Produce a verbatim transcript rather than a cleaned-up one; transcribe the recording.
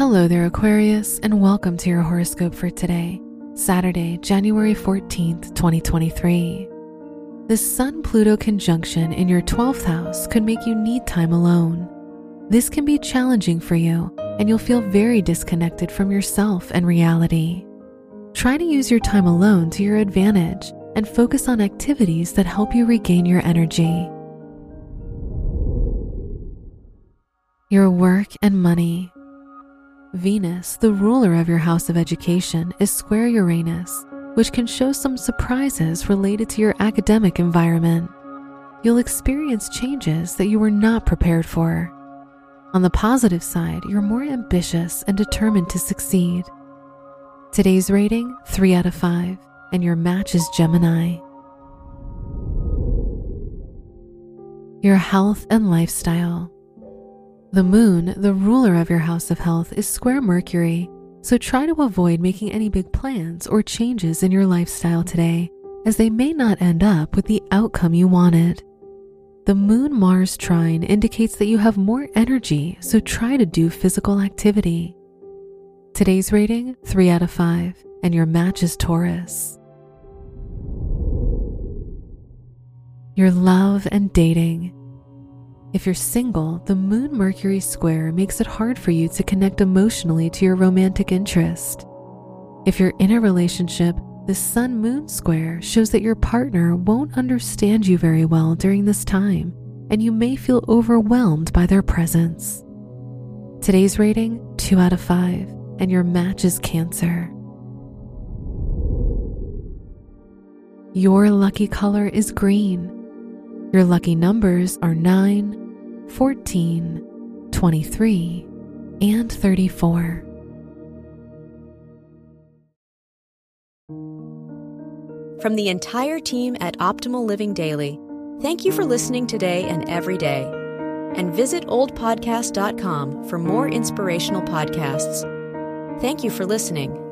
Hello there, Aquarius, and welcome to your horoscope for today, Saturday, January fourteenth, twenty twenty-three. The Sun-Pluto conjunction in your twelfth house could make you need time alone. This can be challenging for you, and you'll feel very disconnected from yourself and reality. Try to use your time alone to your advantage and focus on activities that help you regain your energy. Your work and money. Venus, the ruler of your house of education, is square Uranus, which can show some surprises related to your academic environment. You'll experience changes that you were not prepared for. On the positive side, you're more ambitious and determined to succeed. Today's rating, three out of five, and your match is Gemini. Your health and lifestyle. The moon, the ruler of your house of health, is square Mercury, so try to avoid making any big plans or changes in your lifestyle today, as they may not end up with the outcome you wanted. The moon-Mars trine indicates that you have more energy, so try to do physical activity. Today's rating, three out of five, and your match is Taurus. Your love and dating. If you're single, the Moon-Mercury square makes it hard for you to connect emotionally to your romantic interest. If you're in a relationship, the Sun-Moon square shows that your partner won't understand you very well during this time, and you may feel overwhelmed by their presence. Today's rating, two out of five, and your match is Cancer. Your lucky color is green. Your lucky numbers are nine, fourteen, twenty-three, and thirty-four. From the entire team at Optimal Living Daily, thank you for listening today and every day. And visit old podcast dot com for more inspirational podcasts. Thank you for listening.